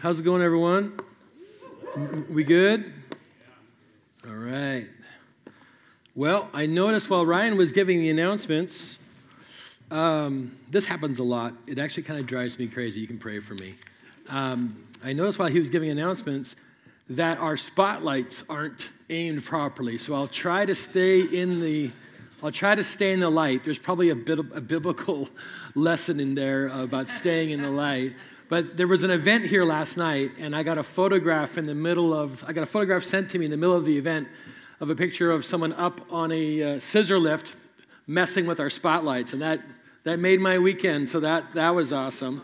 How's it going, everyone? We good? All right. Well, I noticed while Ryan was giving the announcements, this happens a lot. It actually kind of drives me crazy. You can pray for me. I noticed while he was giving announcements that our spotlights aren't aimed properly. So I'll try to stay in the light. There's probably a biblical lesson in there about staying in the light. But there was an event here last night, and I got a photograph sent to me in the middle of the event of a picture of someone up on a scissor lift messing with our spotlights, and that made my weekend. So that was awesome.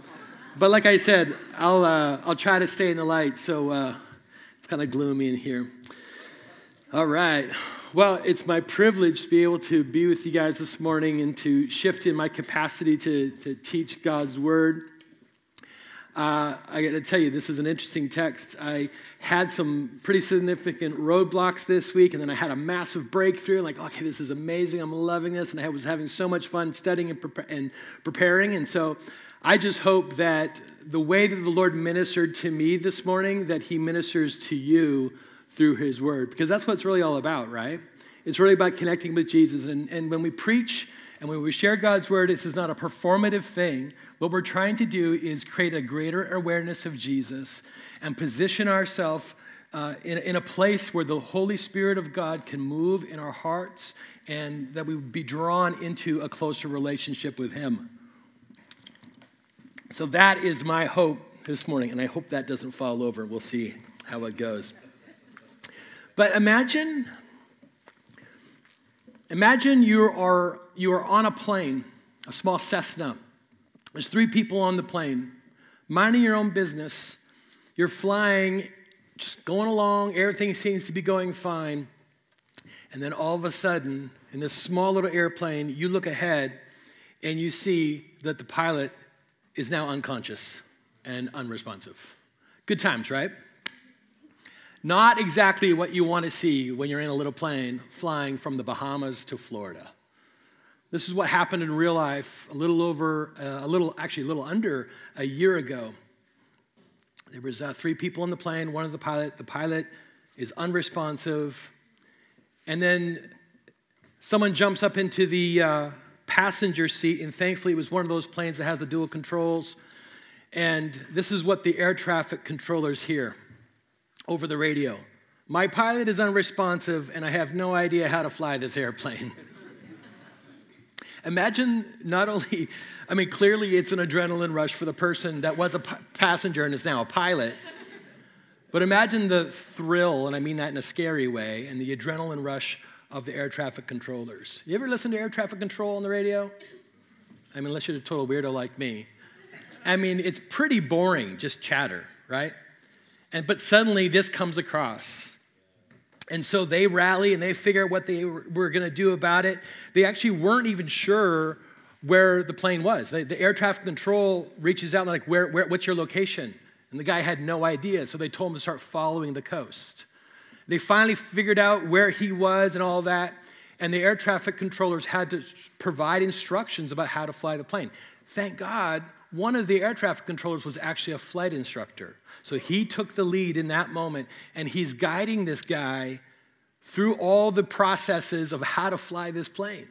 But like I said, I'll try to stay in the light. So it's kind of gloomy in here. All right. Well, it's my privilege to be able to be with you guys this morning and to shift in my capacity to teach God's word. I got to tell you, this is an interesting text. I had some pretty significant roadblocks this week, and then I had a massive breakthrough. Like, okay, this is amazing. I'm loving this, and I was having so much fun studying and preparing. And so I just hope that the way that the Lord ministered to me this morning, that he ministers to you through his word, because that's what it's really all about, right? It's really about connecting with Jesus. And when we preach and when we share God's word, this is not a performative thing. What we're trying to do is create a greater awareness of Jesus and position ourselves in a place where the Holy Spirit of God can move in our hearts and that we would be drawn into a closer relationship with him. So that is my hope this morning, and I hope that doesn't fall over. We'll see how it goes. But imagine you are on a plane, a small Cessna. There's 3 people on the plane, minding your own business. You're flying, just going along. Everything seems to be going fine. And then all of a sudden, in this small little airplane, you look ahead and you see that the pilot is now unconscious and unresponsive. Good times, right? Not exactly what you want to see when you're in a little plane flying from the Bahamas to Florida. This is what happened in real life a little under a year ago. There was 3 people on the plane, one of the pilot. The pilot is unresponsive. And then someone jumps up into the passenger seat, and thankfully it was one of those planes that has the dual controls. And this is what the air traffic controllers hear over the radio. My pilot is unresponsive, and I have no idea how to fly this airplane. Imagine clearly it's an adrenaline rush for the person that was a passenger and is now a pilot, but imagine the thrill, and I mean that in a scary way, and the adrenaline rush of the air traffic controllers. You ever listen to air traffic control on the radio? I mean, unless you're a total weirdo like me. I mean, it's pretty boring, just chatter, right? But suddenly this comes across. And so they rally and they figure out what they were going to do about it. They actually weren't even sure where the plane was. The air traffic control reaches out and like, what's your location? And the guy had no idea, so they told him to start following the coast. They finally figured out where he was and all that, and the air traffic controllers had to provide instructions about how to fly the plane. Thank God, one of the air traffic controllers was actually a flight instructor. So he took the lead in that moment, and he's guiding this guy through all the processes of how to fly this plane,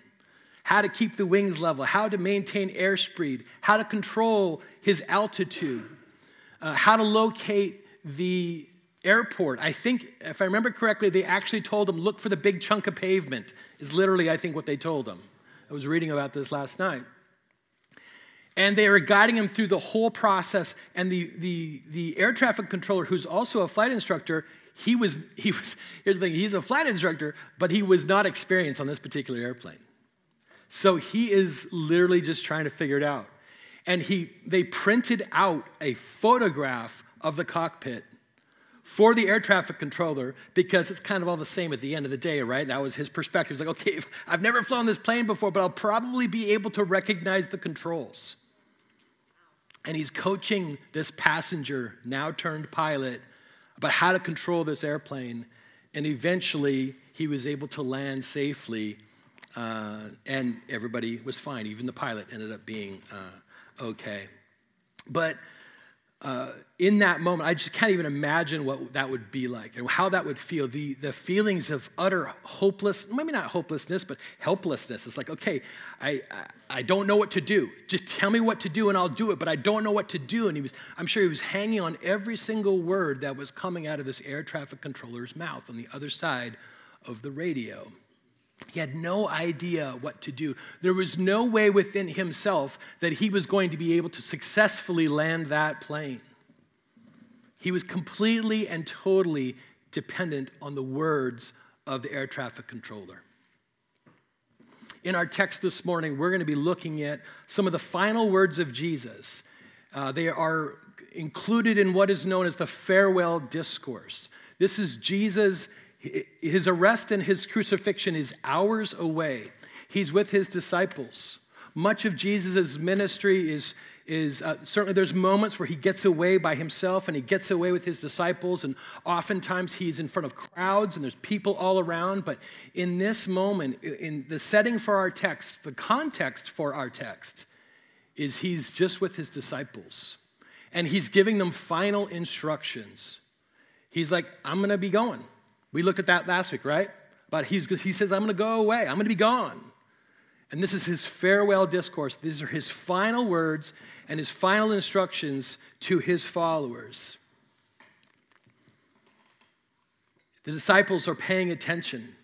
how to keep the wings level, how to maintain airspeed, how to control his altitude, how to locate the airport. I think, if I remember correctly, they actually told him, look for the big chunk of pavement, is literally, I think, what they told him. I was reading about this last night. And they are guiding him through the whole process. And the air traffic controller, who's also a flight instructor, here's the thing, he's a flight instructor, but he was not experienced on this particular airplane. So he is literally just trying to figure it out. And they printed out a photograph of the cockpit for the air traffic controller, because it's kind of all the same at the end of the day, right? That was his perspective. He's like, okay, I've never flown this plane before, but I'll probably be able to recognize the controls. And he's coaching this passenger, now turned pilot, about how to control this airplane. And eventually, he was able to land safely, and everybody was fine. Even the pilot ended up being okay. But in that moment, I just can't even imagine what that would be like and how that would feel. The feelings of utter hopelessness, maybe not hopelessness, but helplessness. It's like, okay, I don't know what to do. Just tell me what to do and I'll do it, but I don't know what to do. And I'm sure he was hanging on every single word that was coming out of this air traffic controller's mouth on the other side of the radio. He had no idea what to do. There was no way within himself that he was going to be able to successfully land that plane. He was completely and totally dependent on the words of the air traffic controller. In our text this morning, we're going to be looking at some of the final words of Jesus. They are included in what is known as the farewell discourse. This is Jesus. His arrest and his crucifixion is hours away. He's with his disciples. Much of Jesus' ministry is certainly there's moments where he gets away by himself and he gets away with his disciples, and oftentimes he's in front of crowds and there's people all around. But in this moment, in the setting for our text, the context for our text is he's just with his disciples and he's giving them final instructions. He's like, I'm going to be going. We looked at that last week, right? But he says, I'm going to go away. I'm going to be gone. And this is his farewell discourse. These are his final words and his final instructions to his followers. The disciples are paying attention.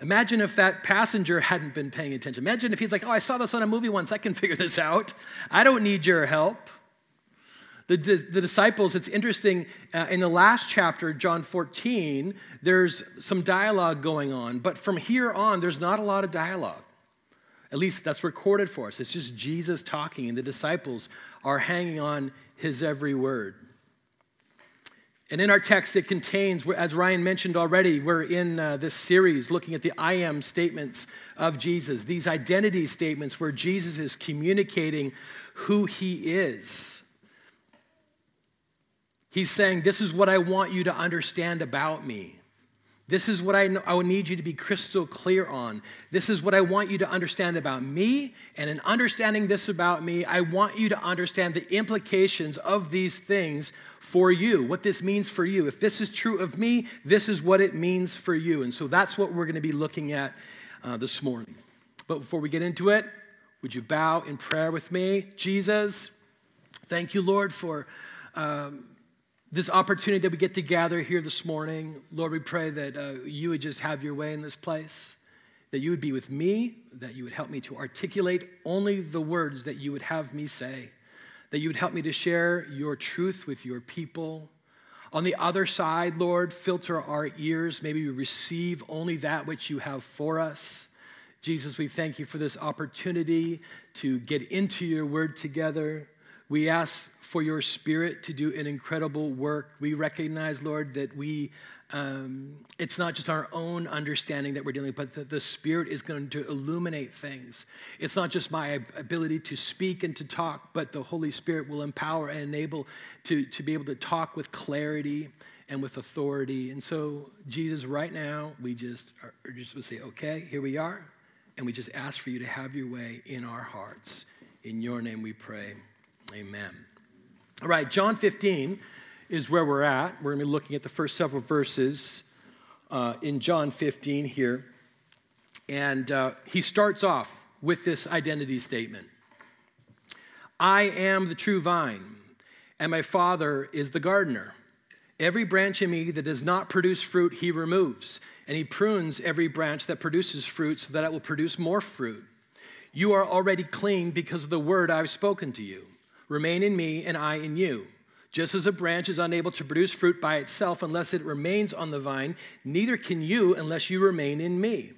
Imagine if that passenger hadn't been paying attention. Imagine if he's like, oh, I saw this on a movie once. I can figure this out. I don't need your help. The disciples, it's interesting, in the last chapter, John 14, there's some dialogue going on. But from here on, there's not a lot of dialogue. At least that's recorded for us. It's just Jesus talking, and the disciples are hanging on his every word. And in our text, it contains, as Ryan mentioned already, we're in this series looking at the I Am statements of Jesus, these identity statements where Jesus is communicating who he is. He's saying, this is what I want you to understand about me. This is what I need you to be crystal clear on. This is what I want you to understand about me. And in understanding this about me, I want you to understand the implications of these things for you, what this means for you. If this is true of me, this is what it means for you. And so that's what we're going to be looking at this morning. But before we get into it, would you bow in prayer with me? Jesus, thank you, Lord, for this opportunity that we get to gather here this morning. Lord, we pray that you would just have your way in this place, that you would be with me, that you would help me to articulate only the words that you would have me say, that you would help me to share your truth with your people. On the other side, Lord, filter our ears. Maybe we receive only that which you have for us. Jesus, we thank you for this opportunity to get into your word together. We ask for your spirit to do an incredible work. We recognize, Lord, that it's not just our own understanding that we're dealing with, but the spirit is going to illuminate things. It's not just my ability to speak and to talk, but the Holy Spirit will empower and enable to be able to talk with clarity and with authority. And so, Jesus, right now, we just would say, okay, here we are. And we just ask for you to have your way in our hearts. In your name we pray. Amen. All right, John 15 is where we're at. We're going to be looking at the first several verses in John 15 here. And he starts off with this identity statement. I am the true vine, and my Father is the gardener. Every branch in me that does not produce fruit, he removes. And he prunes every branch that produces fruit so that it will produce more fruit. You are already clean because of the word I've spoken to you. Remain in me and I in you. Just as a branch is unable to produce fruit by itself unless it remains on the vine, neither can you unless you remain in me.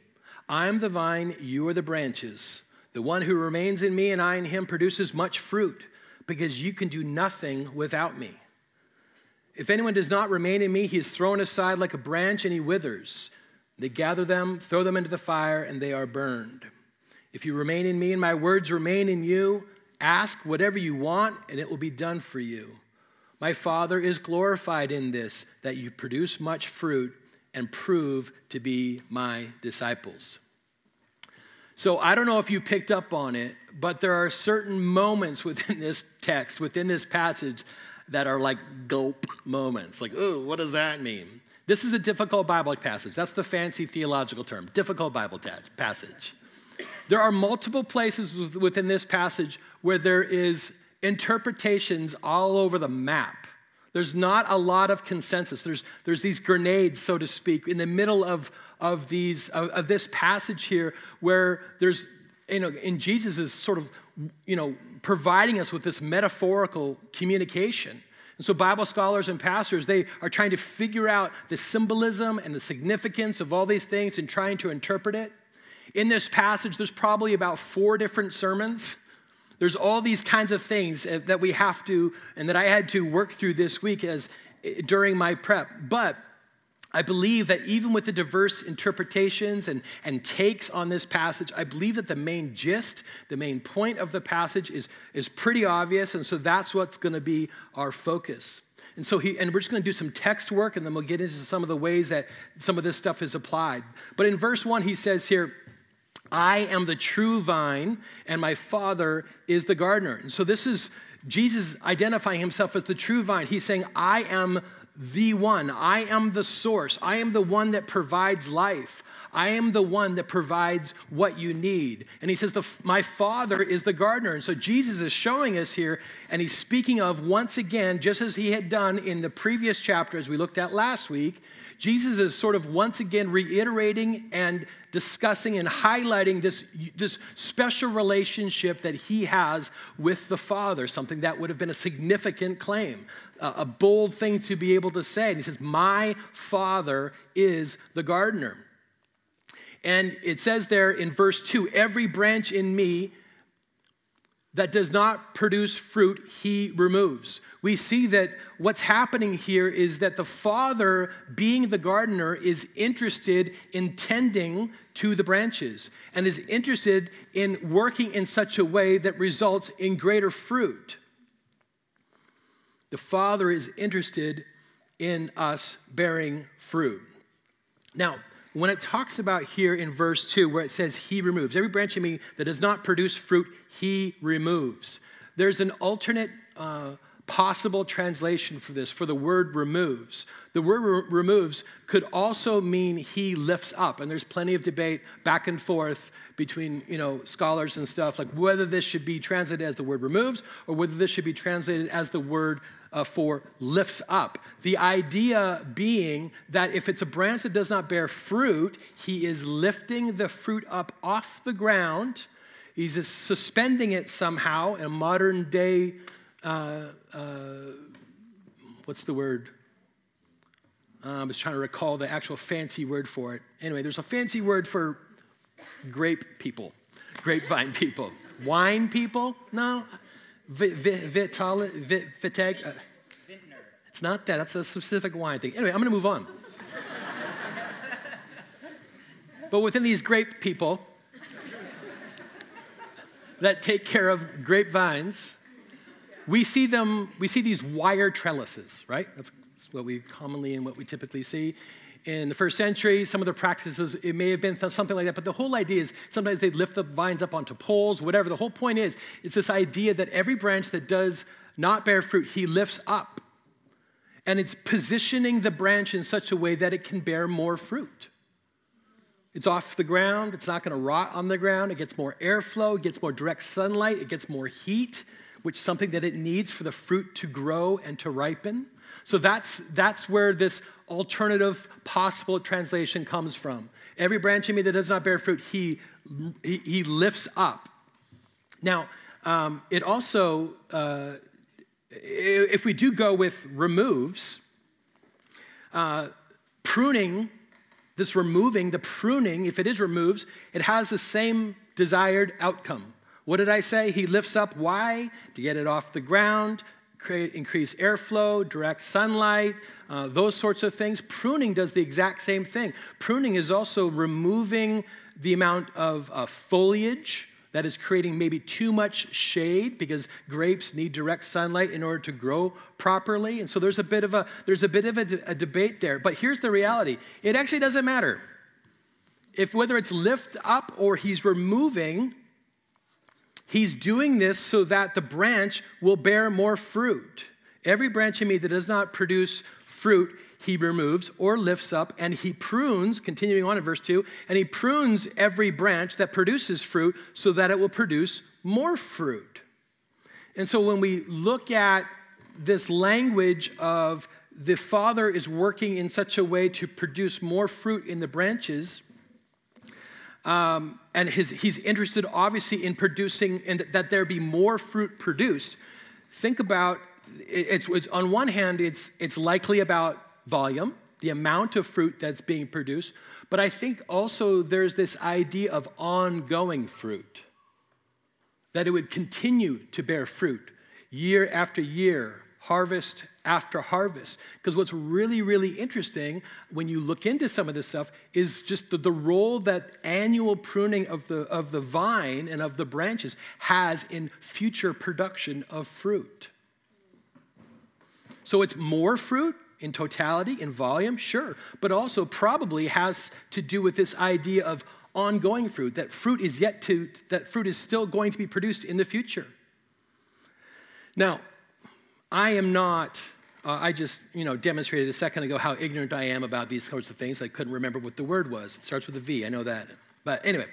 I am the vine, you are the branches. The one who remains in me and I in him produces much fruit, because you can do nothing without me. If anyone does not remain in me, he is thrown aside like a branch and he withers. They gather them, throw them into the fire, and they are burned. If you remain in me and my words remain in you, ask whatever you want, and it will be done for you. My Father is glorified in this, that you produce much fruit and prove to be my disciples. So I don't know if you picked up on it, but there are certain moments within this text, within this passage, that are like gulp moments. Like, oh, what does that mean? This is a difficult Bible passage. That's the fancy theological term, difficult Bible passage. There are multiple places within this passage where there is interpretations all over the map. There's not a lot of consensus. There's these grenades, so to speak, in the middle of this passage here, where there's, and Jesus is sort of, providing us with this metaphorical communication. And so Bible scholars and pastors, they are trying to figure out the symbolism and the significance of all these things and trying to interpret it. In this passage, there's probably about 4 different sermons. There's all these kinds of things that we have to, and that I had to work through this week during my prep. But I believe that even with the diverse interpretations and takes on this passage, I believe that the main gist, the main point of the passage is pretty obvious, and so that's what's going to be our focus. And so we're just going to do some text work, and then we'll get into some of the ways that some of this stuff is applied. But in verse 1, he says here, I am the true vine, and my Father is the gardener. And so this is Jesus identifying himself as the true vine. He's saying, I am the one. I am the source. I am the one that provides life. I am the one that provides what you need. And he says, my Father is the gardener. And so Jesus is showing us here, and he's speaking of, once again, just as he had done in the previous chapter as we looked at last week, Jesus is sort of once again reiterating and discussing and highlighting this special relationship that he has with the Father, something that would have been a significant claim, a bold thing to be able to say. And he says, my Father is the gardener. And it says there in verse 2, every branch in me that does not produce fruit, he removes. We see that what's happening here is that the Father, being the gardener, is interested in tending to the branches and is interested in working in such a way that results in greater fruit. The Father is interested in us bearing fruit. Now, when it talks about here in verse 2, where it says he removes, every branch in me that does not produce fruit, he removes. There's an alternate possible translation for this, for the word removes. The word removes could also mean he lifts up, and there's plenty of debate back and forth between, scholars and stuff, like whether this should be translated as the word removes or whether this should be translated as the word for lifts up. The idea being that if it's a branch that does not bear fruit, he is lifting the fruit up off the ground. He's just suspending it somehow in a modern day what's the word? I was trying to recall the actual fancy word for it. Anyway, there's a fancy word for grapevine people. Wine people? No. It's not that. That's a specific wine thing. Anyway, I'm going to move on. But within these grape people that take care of grapevines, we see these wire trellises, right? That's what we commonly and what we typically see. In the first century, some of the practices, it may have been something like that, but the whole idea is sometimes they'd lift the vines up onto poles, whatever. The whole point is, it's this idea that every branch that does not bear fruit, he lifts up. And it's positioning the branch in such a way that it can bear more fruit. It's off the ground. It's not going to rot on the ground. It gets more airflow. It gets more direct sunlight. It gets more heat, which is something that it needs for the fruit to grow and to ripen. So that's where this alternative possible translation comes from. Every branch in me that does not bear fruit, he lifts up. Now, it also, if we do go with removes, pruning, this removing, the pruning, if it is removes, it has the same desired outcome. What did I say? He lifts up. Why? To get it off the ground, increase airflow, direct sunlight, those sorts of things. Pruning does the exact same thing. Pruning is also removing the amount of foliage that is creating maybe too much shade, because grapes need direct sunlight in order to grow properly. And so there's a bit of a debate there. But here's the reality: it actually doesn't matter. if whether it's lift up or he's removing, he's doing this so that the branch will bear more fruit. Every branch in me that does not produce fruit, he removes or lifts up, and he prunes, continuing on in verse 2, and he prunes every branch that produces fruit so that it will produce more fruit. And so when we look at this language of the Father is working in such a way to produce more fruit in the branches, and he's interested, obviously, in producing, and that there be more fruit produced. Think about, it's on one hand, it's likely about volume, the amount of fruit that's being produced, but I think also there's this idea of ongoing fruit, that it would continue to bear fruit year after year, harvest after harvest. Because what's really, really interesting when you look into some of this stuff is just the role that annual pruning of the vine and of the branches has in future production of fruit. So it's more fruit in totality, in volume, sure, but also probably has to do with this idea of ongoing fruit, that fruit is still going to be produced in the future. Now, I am not, I just, demonstrated a second ago how ignorant I am about these sorts of things. I couldn't remember what the word was. It starts with a V, I know that. But anyway,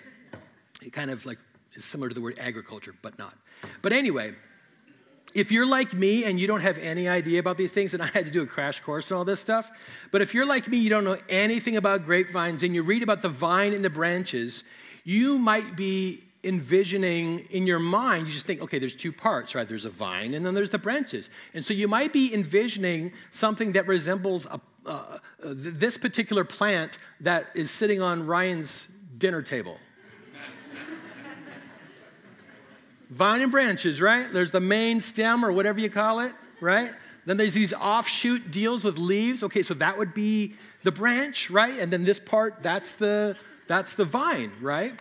it kind of like is similar to the word agriculture, but not. But anyway, if you're like me and you don't have any idea about these things, and I had to do a crash course on all this stuff, but if you're like me, you don't know anything about grapevines, and you read about the vine and the branches, you might be envisioning in your mind, you just think, okay, there's two parts, right? There's a vine and then there's the branches. And so you might be envisioning something that resembles this particular plant that is sitting on Ryan's dinner table. Vine and branches, right? There's the main stem or whatever you call it, right? Then there's these offshoot deals with leaves. Okay, so that would be the branch, right? And then this part, that's the vine, right?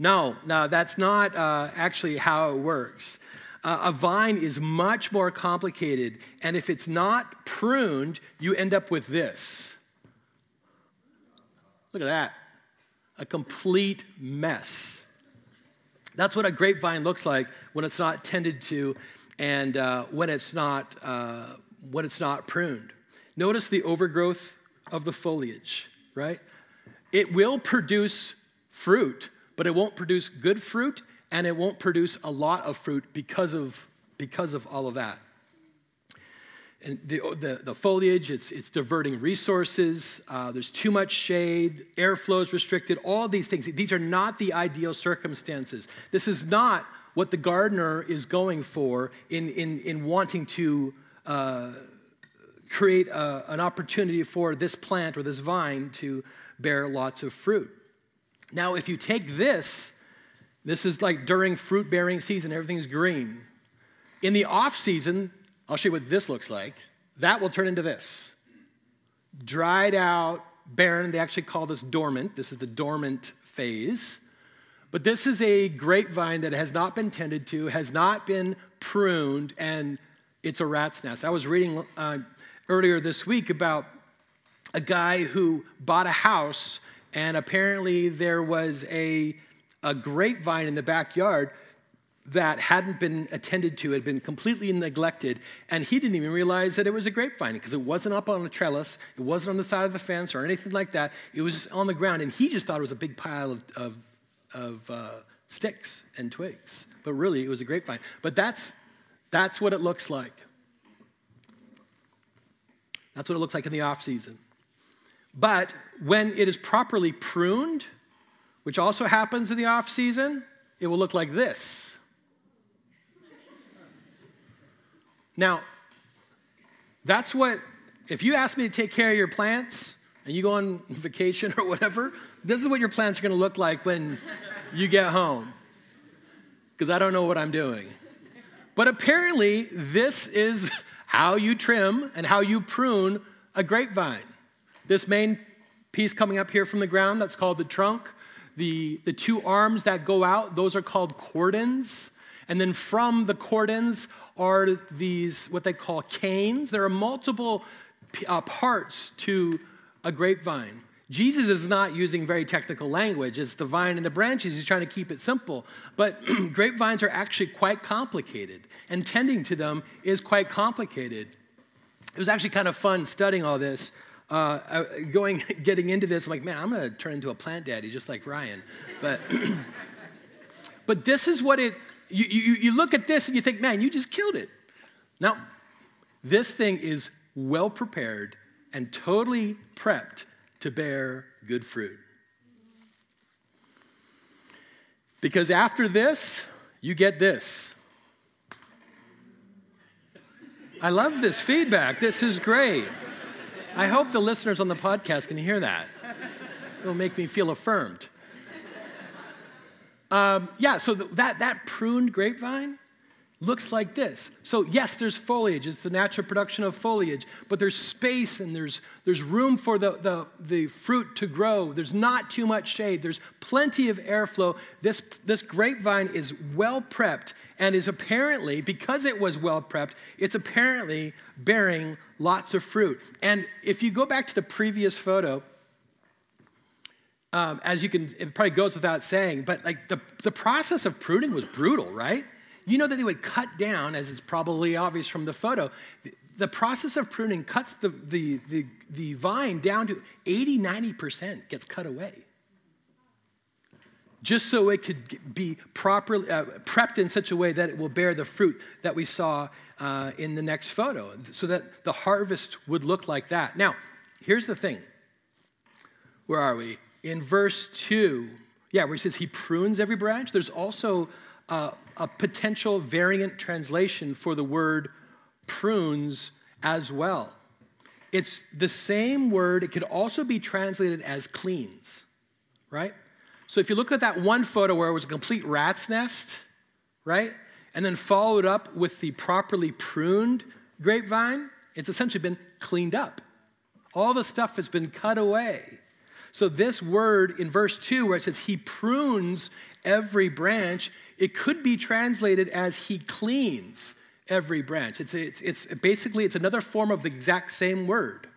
No, that's not actually how it works. A vine is much more complicated, and if it's not pruned, you end up with this. Look at that. A complete mess. That's what a grapevine looks like when it's not tended to and when it's not pruned. Notice the overgrowth of the foliage, right? It will produce fruit, but it won't produce good fruit, and it won't produce a lot of fruit because of all of that. And the foliage, it's diverting resources. There's too much shade. Airflow is restricted. All these things. These are not the ideal circumstances. This is not what the gardener is going for in wanting to create an opportunity for this plant or this vine to bear lots of fruit. Now, if you take this is like during fruit-bearing season, everything's green. In the off-season, I'll show you what this looks like. That will turn into this. Dried out, barren. They actually call this dormant. This is the dormant phase. But this is a grapevine that has not been tended to, has not been pruned, and it's a rat's nest. I was reading earlier this week about a guy who bought a house, and apparently there was a grapevine in the backyard that hadn't been attended to, had been completely neglected, and he didn't even realize that it was a grapevine because it wasn't up on a trellis, it wasn't on the side of the fence or anything like that. It was on the ground, and he just thought it was a big pile of sticks and twigs, but really it was a grapevine. But that's what it looks like. That's what it looks like in the off-season. But when it is properly pruned, which also happens in the off-season, it will look like this. Now, that's what, if you ask me to take care of your plants and you go on vacation or whatever, this is what your plants are going to look like when you get home, because I don't know what I'm doing. But apparently, this is how you trim and how you prune a grapevine. This main piece coming up here from the ground, that's called the trunk. The two arms that go out, those are called cordons. And then from the cordons are these, what they call canes. There are multiple parts to a grapevine. Jesus is not using very technical language. It's the vine and the branches. He's trying to keep it simple. But grapevines are actually quite complicated, and tending to them is quite complicated. It was actually kind of fun studying all this. Getting into this, I'm like, man, I'm going to turn into a plant daddy just like Ryan. But but this is what it, you look at this and you think, man, you just killed it. Now, this thing is well prepared and totally prepped to bear good fruit. Because after this, you get this. I love this feedback. This is great. I hope the listeners on the podcast can hear that. It'll make me feel affirmed. So that pruned grapevine looks like this. So yes, there's foliage. It's the natural production of foliage, but there's space and there's room for the fruit to grow. There's not too much shade. There's plenty of airflow. This grapevine is well prepped and is apparently, because it was well prepped, it's apparently bearing lots of fruit. And if you go back to the previous photo, as you can, it probably goes without saying, but like the process of pruning was brutal, right? You know that they would cut down, as it's probably obvious from the photo, the process of pruning cuts the vine down to 80, 90% gets cut away. Just so it could be properly prepped in such a way that it will bear the fruit that we saw in the next photo, so that the harvest would look like that. Now, here's the thing. Where are we? In verse 2, where he says he prunes every branch, there's also a potential variant translation for the word prunes as well. It's the same word. It could also be translated as cleans, right? So if you look at that one photo where it was a complete rat's nest, right? And then followed up with the properly pruned grapevine, it's essentially been cleaned up. All the stuff has been cut away. So this word in verse 2 where it says he prunes every branch, it could be translated as he cleans every branch. It's basically, it's another form of the exact same word,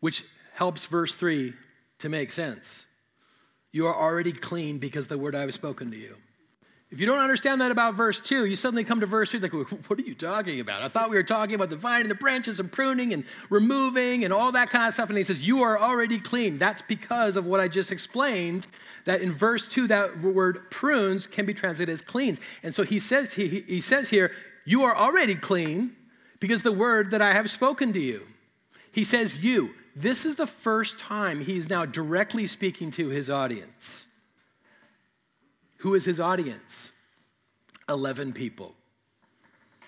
which helps verse 3 to make sense. You are already clean because the word I have spoken to you. If you don't understand that about verse 2, you suddenly come to verse 3, like, what are you talking about? I thought we were talking about the vine and the branches and pruning and removing and all that kind of stuff. And he says, you are already clean. That's because of what I just explained, that in verse 2, that word prunes can be translated as cleans. And so he says here, you are already clean because the word that I have spoken to you. He says you. This is the first time he's now directly speaking to his audience. Who is his audience? 11 people.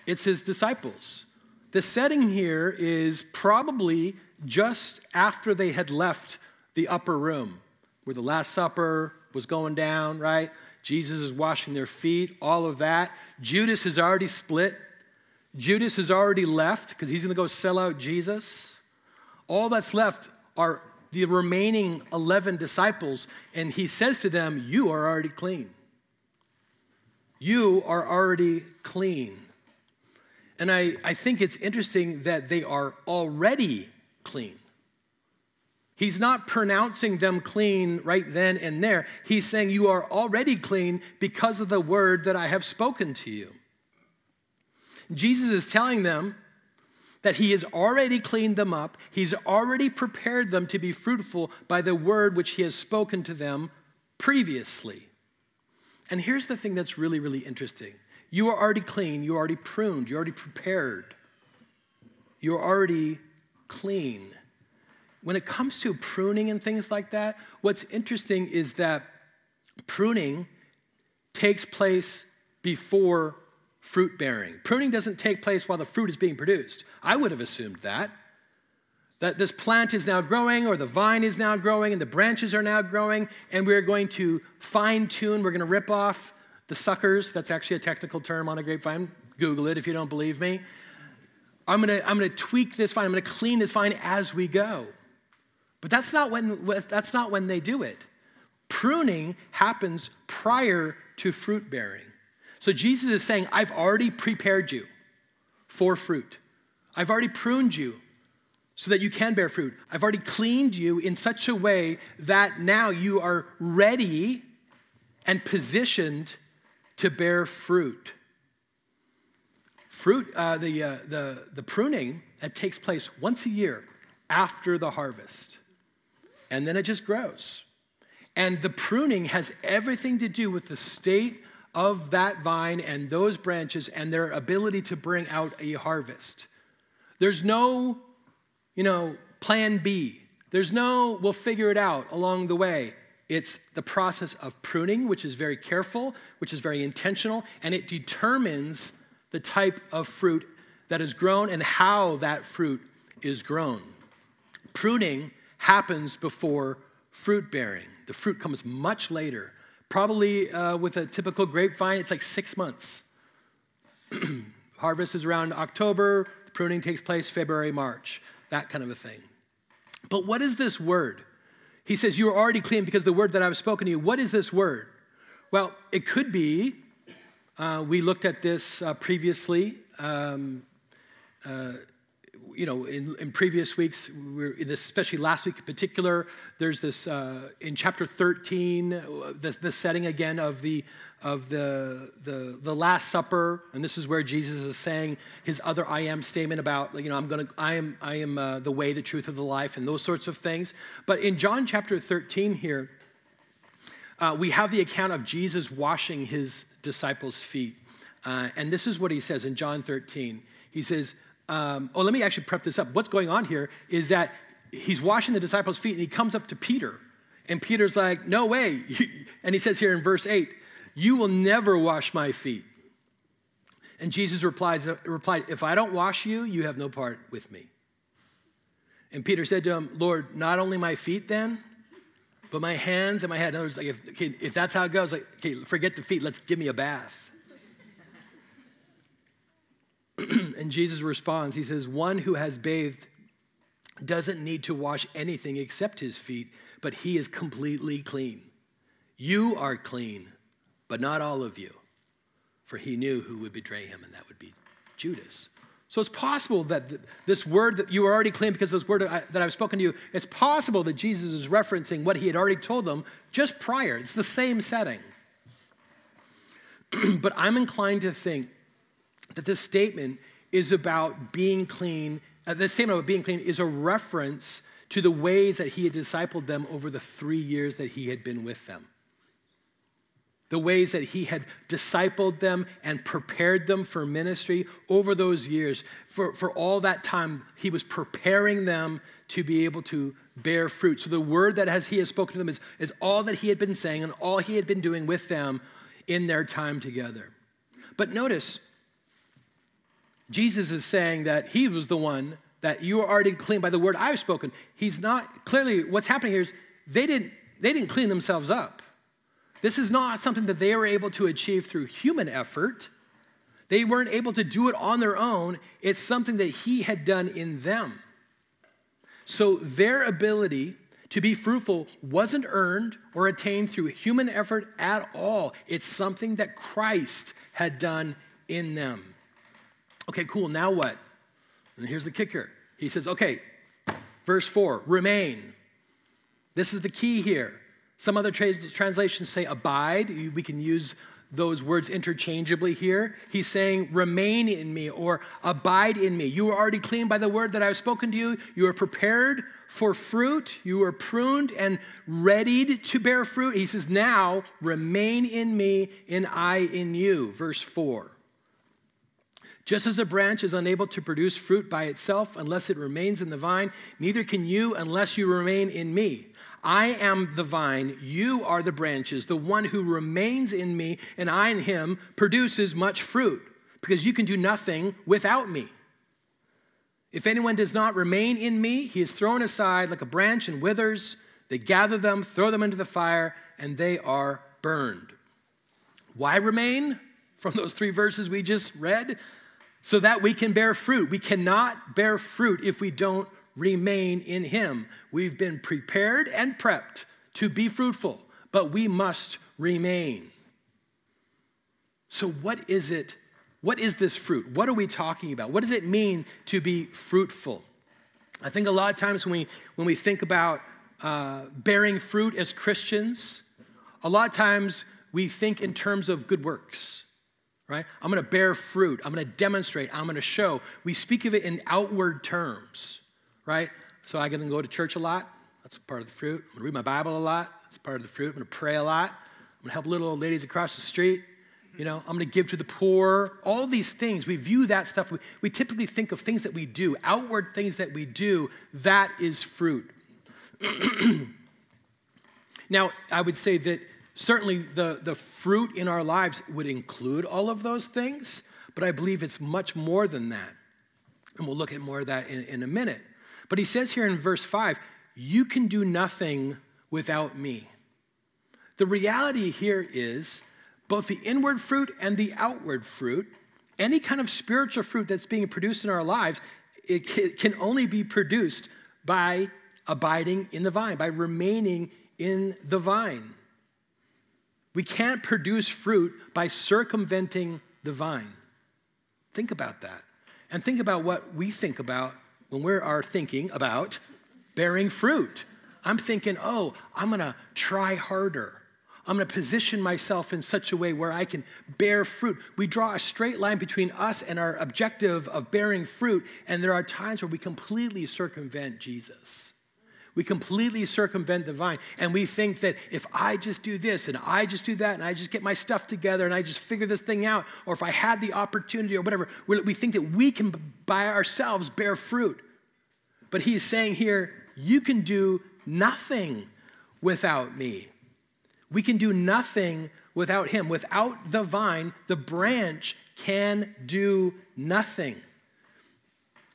It's his disciples. The setting here is probably just after they had left the upper room, where the Last Supper was going down, right? Jesus is washing their feet, all of that. Judas has already split. Judas has already left because he's going to go sell out Jesus. All that's left are the remaining 11 disciples, and he says to them, you are already clean. You are already clean. And I think it's interesting that they are already clean. He's not pronouncing them clean right then and there. He's saying you are already clean because of the word that I have spoken to you. Jesus is telling them that he has already cleaned them up. He's already prepared them to be fruitful by the word which he has spoken to them previously. And here's the thing that's really, really interesting. You are already clean. You are already pruned. You're already prepared. You're already clean. When it comes to pruning and things like that, what's interesting is that pruning takes place before fruit bearing. Pruning doesn't take place while the fruit is being produced. I would have assumed that this plant is now growing, or the vine is now growing, and the branches are now growing, and we're going to fine tune, we're going to rip off the suckers. That's actually a technical term on a grapevine. Google it if you don't believe me. I'm going to tweak this vine. I'm going to clean this vine as we go. But that's not when they do it. Pruning happens prior to fruit bearing. So Jesus is saying, I've already prepared you for fruit. I've already pruned you so that you can bear fruit. I've already cleaned you in such a way that now you are ready and positioned to bear fruit. Fruit, the pruning, that takes place once a year after the harvest. And then it just grows. And the pruning has everything to do with the state of that vine and those branches and their ability to bring out a harvest. There's no, plan B. There's no, we'll figure it out along the way. It's the process of pruning, which is very careful, which is very intentional, and it determines the type of fruit that is grown and how that fruit is grown. Pruning happens before fruit bearing. The fruit comes much later. Probably with a typical grapevine, it's like 6 months. Harvest is around October. The pruning takes place February, March, that kind of a thing. But what is this word? He says, you are already clean because of the word that I have spoken to you. What is this word? Well, it could be, we looked at this previously. In previous weeks, especially last week in particular, there's this in chapter 13, the setting again of the Last Supper, and this is where Jesus is saying his other I am statement about I am the way, the truth, and the life, and those sorts of things. But in John chapter 13 here, we have the account of Jesus washing his disciples' feet, and this is what he says in John 13. He says. Let me actually prep this up. What's going on here is that he's washing the disciples' feet, and he comes up to Peter. And Peter's like, no way. And he says here in verse 8, you will never wash my feet. And Jesus replied, if I don't wash you, you have no part with me. And Peter said to him, Lord, not only my feet then, but my hands and my head. In other words, like if that's how it goes, like, okay, forget the feet. Let's give me a bath. And Jesus responds, he says, one who has bathed doesn't need to wash anything except his feet, but he is completely clean. You are clean, but not all of you. For he knew who would betray him, and that would be Judas. So it's possible that this word that you are already clean because of this word that I've spoken to you, it's possible that Jesus is referencing what he had already told them just prior. It's the same setting. But I'm inclined to think that this statement is about being clean. This statement about being clean is a reference to the ways that he had discipled them over the 3 years that he had been with them. The ways that he had discipled them and prepared them for ministry over those years. For all that time, he was preparing them to be able to bear fruit. So the word that he has spoken to them is all that he had been saying and all he had been doing with them in their time together. But notice, Jesus is saying that he was the one that you are already clean by the word I've spoken. He's not, clearly what's happening here is they didn't clean themselves up. This is not something that they were able to achieve through human effort. They weren't able to do it on their own. It's something that he had done in them. So their ability to be fruitful wasn't earned or attained through human effort at all. It's something that Christ had done in them. Okay, cool, now what? And here's the kicker. He says, okay, verse 4, remain. This is the key here. Some other translations say abide. We can use those words interchangeably here. He's saying remain in me or abide in me. You are already clean by the word that I have spoken to you. You are prepared for fruit. You are pruned and readied to bear fruit. He says now remain in me and I in you. Verse 4. Just as a branch is unable to produce fruit by itself unless it remains in the vine, neither can you unless you remain in me. I am the vine, you are the branches. The one who remains in me and I in him produces much fruit, because you can do nothing without me. If anyone does not remain in me, he is thrown aside like a branch and withers. They gather them, throw them into the fire, and they are burned. Why remain? From those 3 verses we just read. So that we can bear fruit. We cannot bear fruit if we don't remain in him. We've been prepared and prepped to be fruitful, but we must remain. So what is it? What is this fruit? What are we talking about? What does it mean to be fruitful? I think a lot of times when we think about bearing fruit as Christians, a lot of times we think in terms of good works, right? I'm going to bear fruit. I'm going to demonstrate. I'm going to show. We speak of it in outward terms, right? So I can go to church a lot. That's part of the fruit. I'm going to read my Bible a lot. That's part of the fruit. I'm going to pray a lot. I'm going to help little old ladies across the street. You know, I'm going to give to the poor. All these things, we view that stuff. We typically think of things that we do, outward things that we do. That is fruit. Now, I would say that certainly the fruit in our lives would include all of those things, but I believe it's much more than that. And we'll look at more of that in a minute. But he says here in verse 5, you can do nothing without me. The reality here is both the inward fruit and the outward fruit, any kind of spiritual fruit that's being produced in our lives, it can only be produced by abiding in the vine, by remaining in the vine. We can't produce fruit by circumventing the vine. Think about that. And think about what we think about when we are thinking about bearing fruit. I'm thinking, oh, I'm going to try harder. I'm going to position myself in such a way where I can bear fruit. We draw a straight line between us and our objective of bearing fruit, and there are times where we completely circumvent Jesus. We completely circumvent the vine, and we think that if I just do this, and I just do that, and I just get my stuff together, and I just figure this thing out, or if I had the opportunity or whatever, we think that we can by ourselves bear fruit. But he is saying here, you can do nothing without me. We can do nothing without him. Without the vine, the branch can do nothing.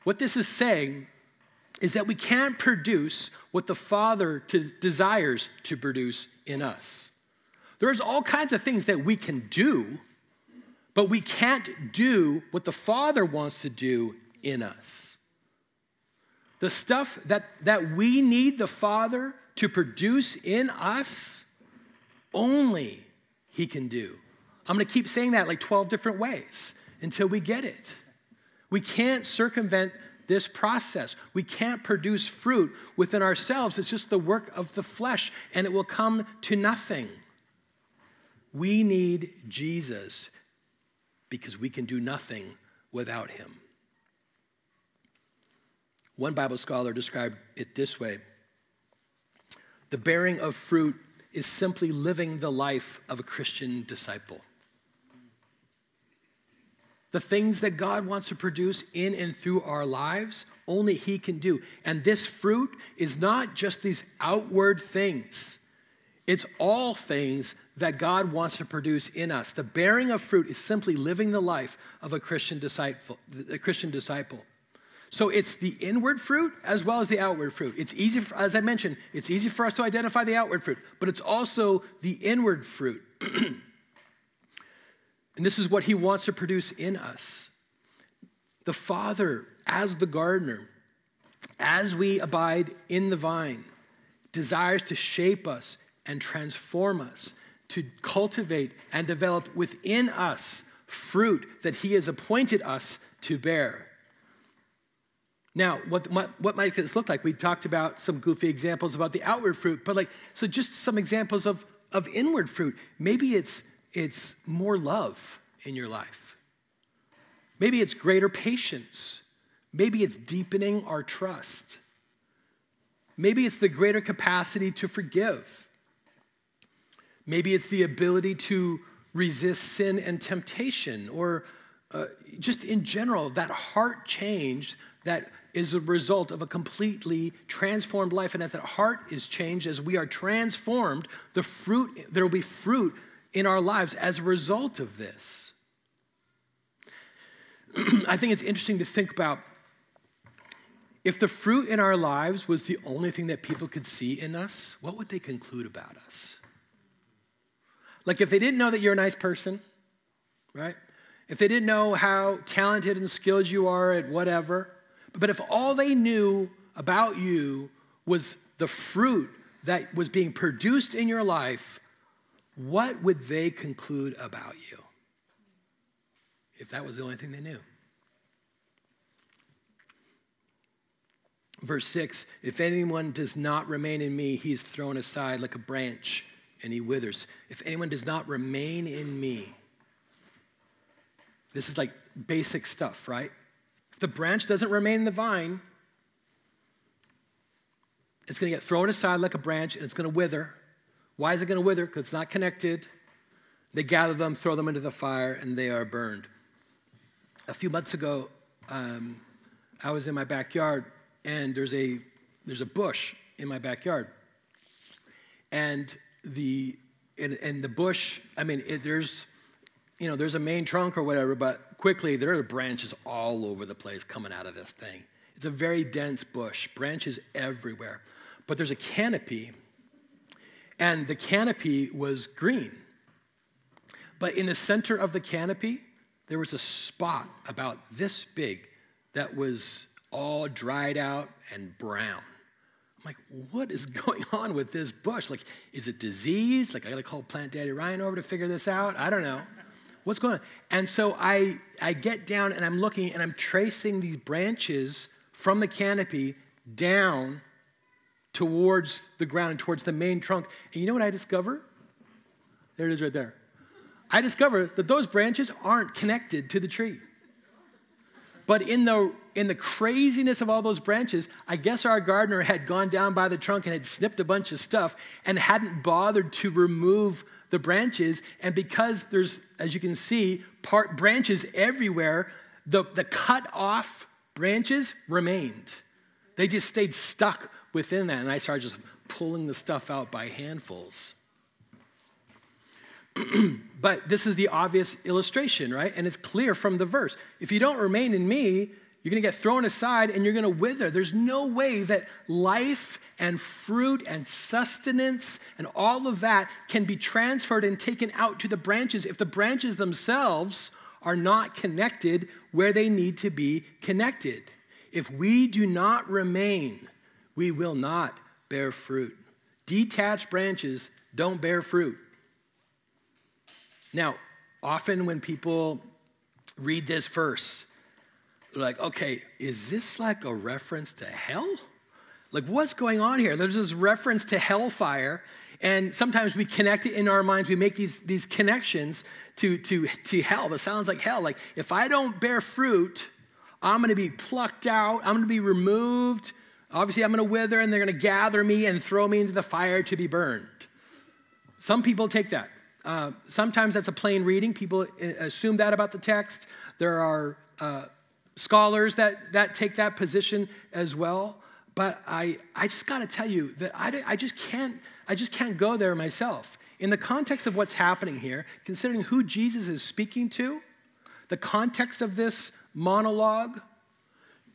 What this is saying is that we can't produce what the Father desires to produce in us. There's all kinds of things that we can do, but we can't do what the Father wants to do in us. The stuff that we need the Father to produce in us, only he can do. I'm going to keep saying that like 12 different ways until we get it. We can't circumvent this process. We can't produce fruit within ourselves. It's just the work of the flesh, and it will come to nothing. We need Jesus because we can do nothing without him. One Bible scholar described it this way. The bearing of fruit is simply living the life of a Christian disciple. The things that God wants to produce in and through our lives, only he can do. And this fruit is not just these outward things. It's all things that God wants to produce in us. The bearing of fruit is simply living the life of a Christian disciple. So it's the inward fruit as well as the outward fruit. It's easy, as I mentioned, it's easy for us to identify the outward fruit, but it's also the inward fruit. And this is what he wants to produce in us. The Father, as the gardener, as we abide in the vine, desires to shape us and transform us, to cultivate and develop within us fruit that he has appointed us to bear. Now, what might this look like? We talked about some goofy examples about the outward fruit, but so just some examples of inward fruit. Maybe it's more love in your life. Maybe it's greater patience. Maybe it's deepening our trust. Maybe it's the greater capacity to forgive. Maybe it's the ability to resist sin and temptation, or just in general, that heart change that is a result of a completely transformed life. And as that heart is changed, as we are transformed, there will be fruit in our lives as a result of this. I think it's interesting to think about if the fruit in our lives was the only thing that people could see in us, what would they conclude about us? Like if they didn't know that you're a nice person, right? If they didn't know how talented and skilled you are at whatever, but if all they knew about you was the fruit that was being produced in your life, what would they conclude about you? If that was the only thing they knew. Verse 6, if anyone does not remain in me, he is thrown aside like a branch and he withers. If anyone does not remain in me, this is like basic stuff, right? If the branch doesn't remain in the vine, it's going to get thrown aside like a branch and it's going to wither. Why is it going to wither? Because it's not connected. They gather them, throw them into the fire, and they are burned. A few months ago, I was in my backyard, and there's a bush in my backyard, and the bush. I mean, there's a main trunk or whatever, but quickly there are branches all over the place coming out of this thing. It's a very dense bush, branches everywhere, but there's a canopy, and the canopy was green, but in the center of the canopy there was a spot about this big that was all dried out and brown. I'm like, what is going on with this bush? Like, is it disease? Like, I got to call Plant Daddy Ryan over to figure this out? I don't know. What's going on? And so I get down and I'm looking and I'm tracing these branches from the canopy down towards the ground and towards the main trunk. And you know what I discover? There it is right there. I discover that those branches aren't connected to the tree. But in the craziness of all those branches, I guess our gardener had gone down by the trunk and had snipped a bunch of stuff and hadn't bothered to remove the branches. And because there's, as you can see, branches everywhere, the cut off branches remained. They just stayed stuck within that. And I started just pulling the stuff out by handfuls. But this is the obvious illustration, right? And it's clear from the verse. If you don't remain in me, you're going to get thrown aside and you're going to wither. There's no way that life and fruit and sustenance and all of that can be transferred and taken out to the branches if the branches themselves are not connected where they need to be connected. If we do not remain, we will not bear fruit. Detached branches don't bear fruit. Now, often when people read this verse, they're like, okay, is this like a reference to hell? Like, what's going on here? There's this reference to hellfire, and sometimes we connect it in our minds. We make these connections to hell. That sounds like hell. Like, if I don't bear fruit, I'm going to be plucked out. I'm going to be removed. Obviously, I'm going to wither, and they're going to gather me and throw me into the fire to be burned. Some people take that. Sometimes that's a plain reading. People assume that about the text. There are scholars that take that position as well. But I just got to tell you that I just can't go there myself. In the context of what's happening here, considering who Jesus is speaking to, the context of this monologue,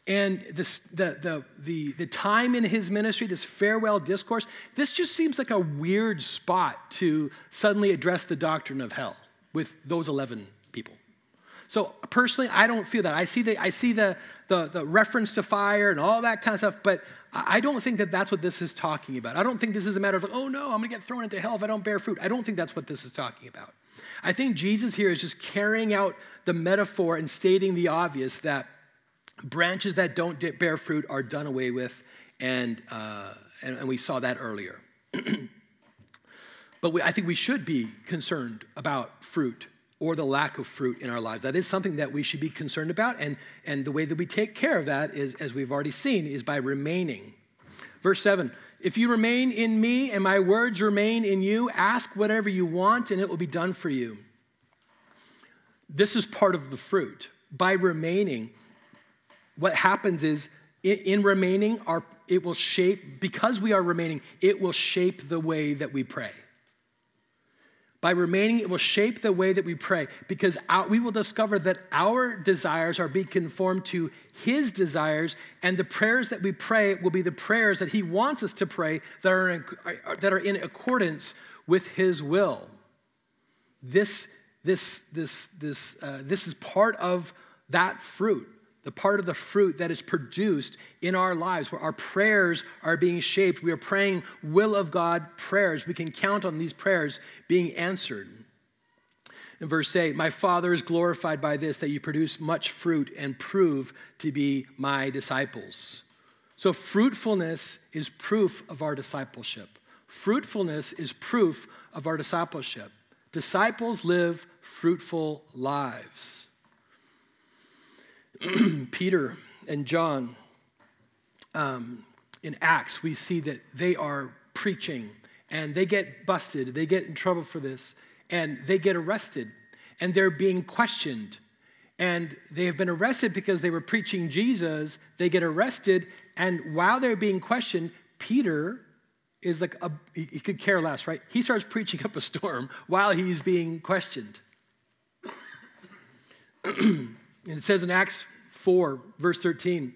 and this, the time in his ministry, this farewell discourse, this just seems like a weird spot to suddenly address the doctrine of hell with those 11 people. So personally, I don't feel that. I see the reference to fire and all that kind of stuff, but I don't think that that's what this is talking about. I don't think this is a matter of, oh no, I'm going to get thrown into hell if I don't bear fruit. I don't think that's what this is talking about. I think Jesus here is just carrying out the metaphor and stating the obvious that branches that don't bear fruit are done away with, and we saw that earlier. But I think we should be concerned about fruit or the lack of fruit in our lives. That is something that we should be concerned about, and the way that we take care of that is, as we've already seen, is by remaining. Verse 7, if you remain in me and my words remain in you, ask whatever you want and it will be done for you. This is part of the fruit. By remaining, what happens is, in remaining, it will shape, because we are remaining, it will shape the way that we pray. By remaining, it will shape the way that we pray, because we will discover that our desires are being conformed to his desires, and the prayers that we pray will be the prayers that he wants us to pray that are in accordance with his will. This is part of that fruit. The part of the fruit that is produced in our lives where our prayers are being shaped. We are praying will of God prayers. We can count on these prayers being answered. In verse 8, my Father is glorified by this, that you produce much fruit and prove to be my disciples. So fruitfulness is proof of our discipleship. Fruitfulness is proof of our discipleship. Disciples live fruitful lives. Peter and John, in Acts, we see that they are preaching and they get busted. They get in trouble for this and they get arrested and they're being questioned. And they have been arrested because they were preaching Jesus. They get arrested, and while they're being questioned, Peter is like, he could care less, right? He starts preaching up a storm while he's being questioned. And it says in Acts 4, verse 13,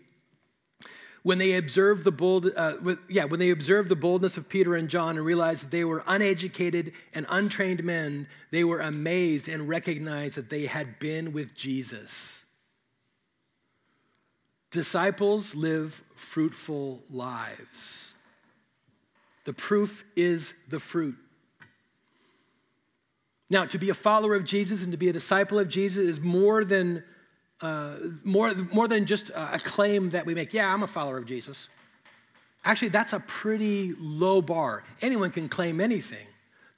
when they observed the boldness of Peter and John and realized that they were uneducated and untrained men, they were amazed and recognized that they had been with Jesus. Disciples live fruitful lives. The proof is the fruit. Now, to be a follower of Jesus and to be a disciple of Jesus is more than just a claim that we make. Yeah, I'm a follower of Jesus. Actually, that's a pretty low bar. Anyone can claim anything.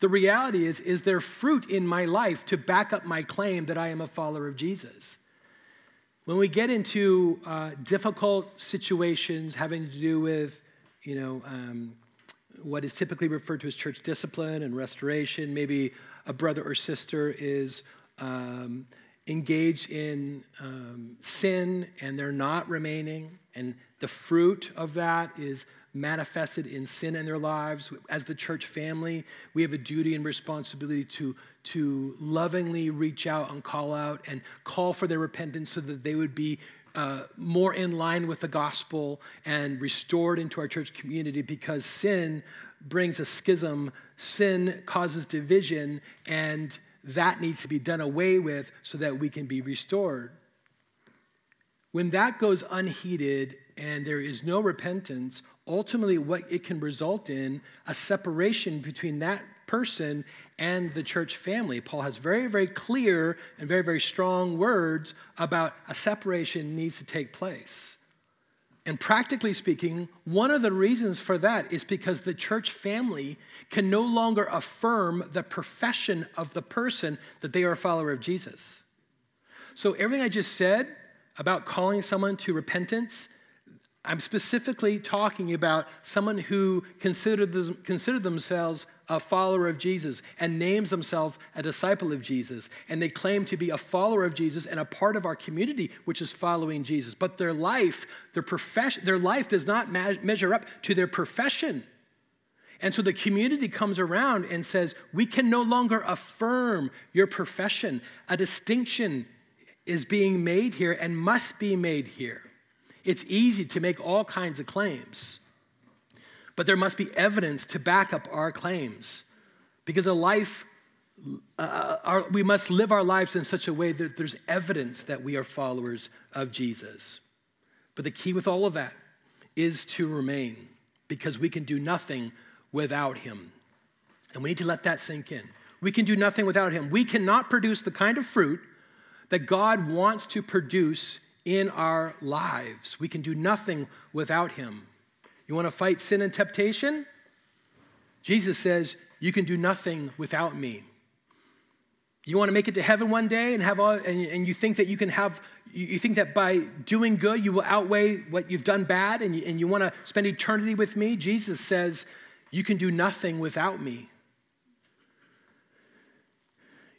The reality is there fruit in my life to back up my claim that I am a follower of Jesus? When we get into difficult situations having to do with, what is typically referred to as church discipline and restoration, maybe a brother or sister is engaged in sin and they're not remaining, and the fruit of that is manifested in sin in their lives. As the church family, we have a duty and responsibility to lovingly reach out and call out and call for their repentance so that they would be more in line with the gospel and restored into our church community, because sin brings a schism, sin causes division, and that needs to be done away with so that we can be restored. When that goes unheeded and there is no repentance, ultimately what it can result in, a separation between that person and the church family. Paul has very, very clear and very, very strong words about a separation needs to take place. And practically speaking, one of the reasons for that is because the church family can no longer affirm the profession of the person that they are a follower of Jesus. So everything I just said about calling someone to repentance, I'm specifically talking about someone who considered themselves a follower of Jesus and names themselves a disciple of Jesus, and they claim to be a follower of Jesus and a part of our community, which is following Jesus. But their life, their life does not measure up to their profession. And so the community comes around and says, we can no longer affirm your profession. A distinction is being made here and must be made here. It's easy to make all kinds of claims, but there must be evidence to back up our claims, because we must live our lives in such a way that there's evidence that we are followers of Jesus. But the key with all of that is to remain, because we can do nothing without him. And we need to let that sink in. We can do nothing without him. We cannot produce the kind of fruit that God wants to produce in our lives. We can do nothing without him. You want to fight sin and temptation? Jesus says, you can do nothing without me. You want to make it to heaven one day and you think that you think that by doing good you will outweigh what you've done bad, and you want to spend eternity with me? Jesus says, you can do nothing without me.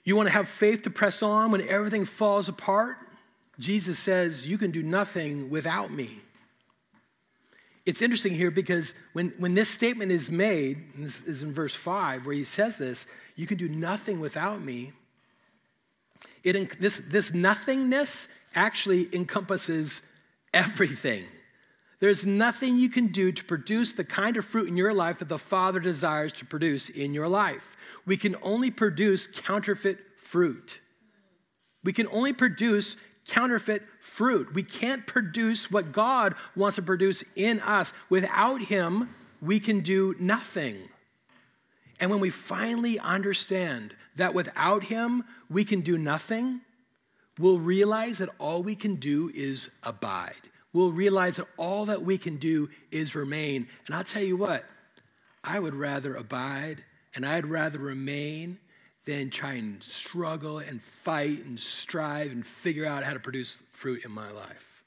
You want to have faith to press on when everything falls apart? Jesus says, you can do nothing without me. It's interesting here because when this statement is made, and this is in verse 5 where he says this, you can do nothing without me, this nothingness actually encompasses everything. There's nothing you can do to produce the kind of fruit in your life that the Father desires to produce in your life. We can only produce counterfeit fruit. We can only produce counterfeit fruit. We can't produce what God wants to produce in us. Without him, we can do nothing. And when we finally understand that without him, we can do nothing, we'll realize that all we can do is abide. we'll realize that all that we can do is remain. And I'll tell you what, I would rather abide and I'd rather remain than try and struggle and fight and strive and figure out how to produce fruit in my life.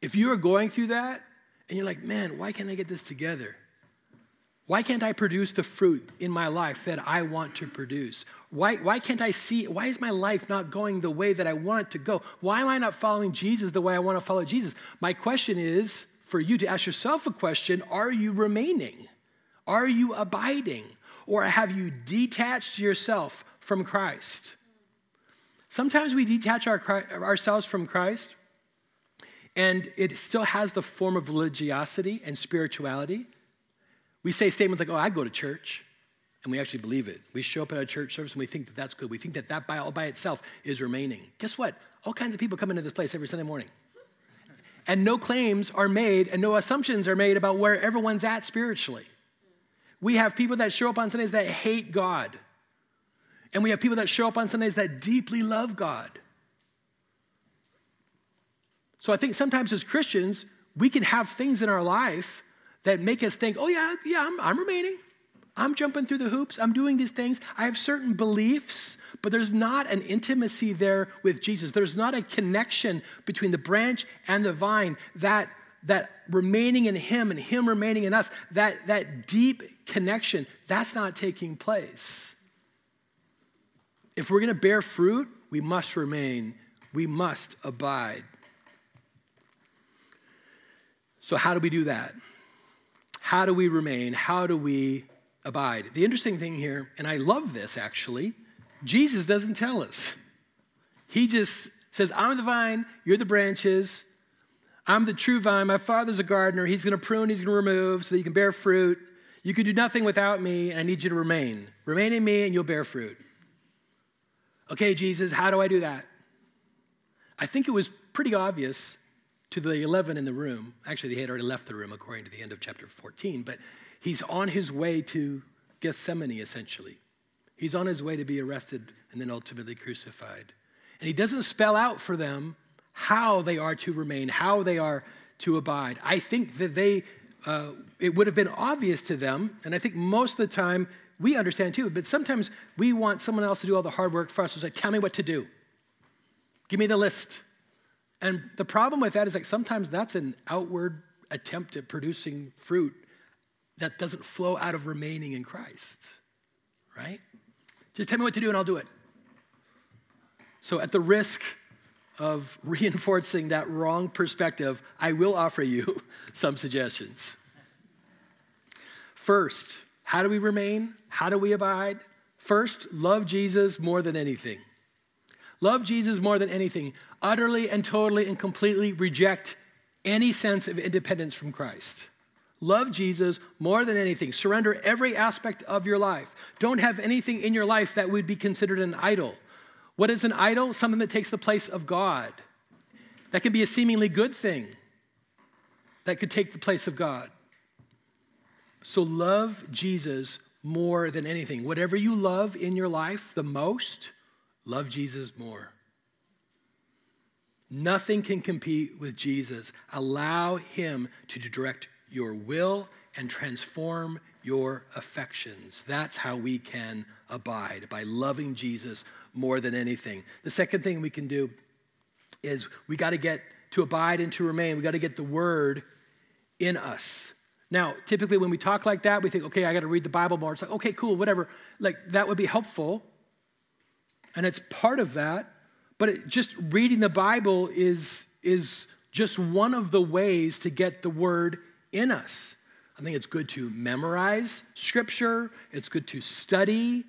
If you are going through that and you're like, man, why can't I get this together? Why can't I produce the fruit in my life that I want to produce? Why can't I see, why is my life not going the way that I want it to go? Why am I not following Jesus the way I want to follow Jesus? My question is for you to ask yourself a question, are you remaining? Are you abiding? Or have you detached yourself from Christ? Sometimes we detach ourselves from Christ and it still has the form of religiosity and spirituality. We say statements like, oh, I go to church, and we actually believe it. We show up at our church service, and we think that that's good. We think that that by all by itself is remaining. Guess what? All kinds of people come into this place every Sunday morning, and no claims are made, and no assumptions are made about where everyone's at spiritually. We have people that show up on Sundays that hate God, and we have people that show up on Sundays that deeply love God. So I think sometimes as Christians, we can have things in our life that make us think, oh yeah, I'm remaining. I'm jumping through the hoops. I'm doing these things. I have certain beliefs, but there's not an intimacy there with Jesus. There's not a connection between the branch and the vine, that remaining in him and him remaining in us, that deep connection, that's not taking place. If we're gonna bear fruit, we must remain. We must abide. So how do we do that? How do we remain? How do we abide? The interesting thing here, and I love this actually, Jesus doesn't tell us. He just says, I'm the vine, you're the branches, I'm the true vine, my Father's a gardener, he's gonna prune, he's gonna remove so that you can bear fruit. You can do nothing without me, and I need you to remain. Remain in me and you'll bear fruit. Okay, Jesus, how do I do that? I think it was pretty obvious to the 11 in the room. Actually, they had already left the room according to the end of chapter 14, but he's on his way to Gethsemane, essentially. He's on his way to be arrested and then ultimately crucified. And he doesn't spell out for them how they are to remain, how they are to abide. I think that it would have been obvious to them, and I think most of the time we understand too, but sometimes we want someone else to do all the hard work for us. It's like, tell me what to do. Give me the list. And the problem with that is like sometimes that's an outward attempt at producing fruit that doesn't flow out of remaining in Christ, right? Just tell me what to do and I'll do it. So at the risk of reinforcing that wrong perspective, I will offer you some suggestions. First, how do we remain? How do we abide? First, love Jesus more than anything. Love Jesus more than anything. Utterly and totally and completely reject any sense of independence from Christ. Love Jesus more than anything. Surrender every aspect of your life. Don't have anything in your life that would be considered an idol. What is an idol? Something that takes the place of God. That can be a seemingly good thing that could take the place of God. So love Jesus more than anything. Whatever you love in your life the most, love Jesus more. Nothing can compete with Jesus. Allow him to direct your will and transform your affections. That's how we can abide, by loving Jesus more than anything. The second thing we can do is we got to get to abide and to remain. We got to get the word in us. Now, typically when we talk like that, we think, okay, I got to read the Bible more. It's like, okay, cool, whatever. Like that would be helpful. And it's part of that, but just reading the Bible is just one of the ways to get the word in us. I think it's good to memorize scripture. It's good to study,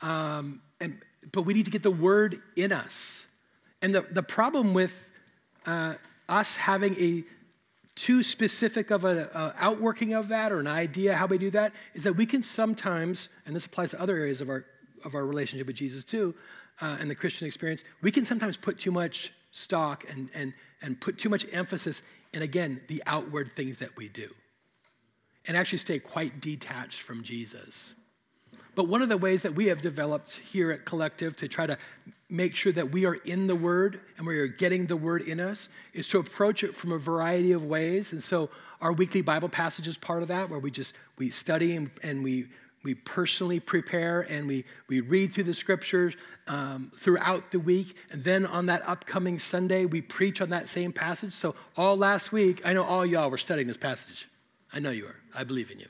but we need to get the word in us. And the problem with us having a too specific of an outworking of that or an idea how we do that is that we can sometimes, and this applies to other areas of our relationship with Jesus too, and the Christian experience, we can sometimes put too much stock and put too much emphasis in, again, the outward things that we do and actually stay quite detached from Jesus. But one of the ways that we have developed here at Collective to try to make sure that we are in the Word and we are getting the Word in us is to approach it from a variety of ways. And so our weekly Bible passage is part of that, where we study and we personally prepare and we read through the Scriptures throughout the week. And then on that upcoming Sunday, we preach on that same passage. So all last week, I know all y'all were studying this passage. I know you are. I believe in you.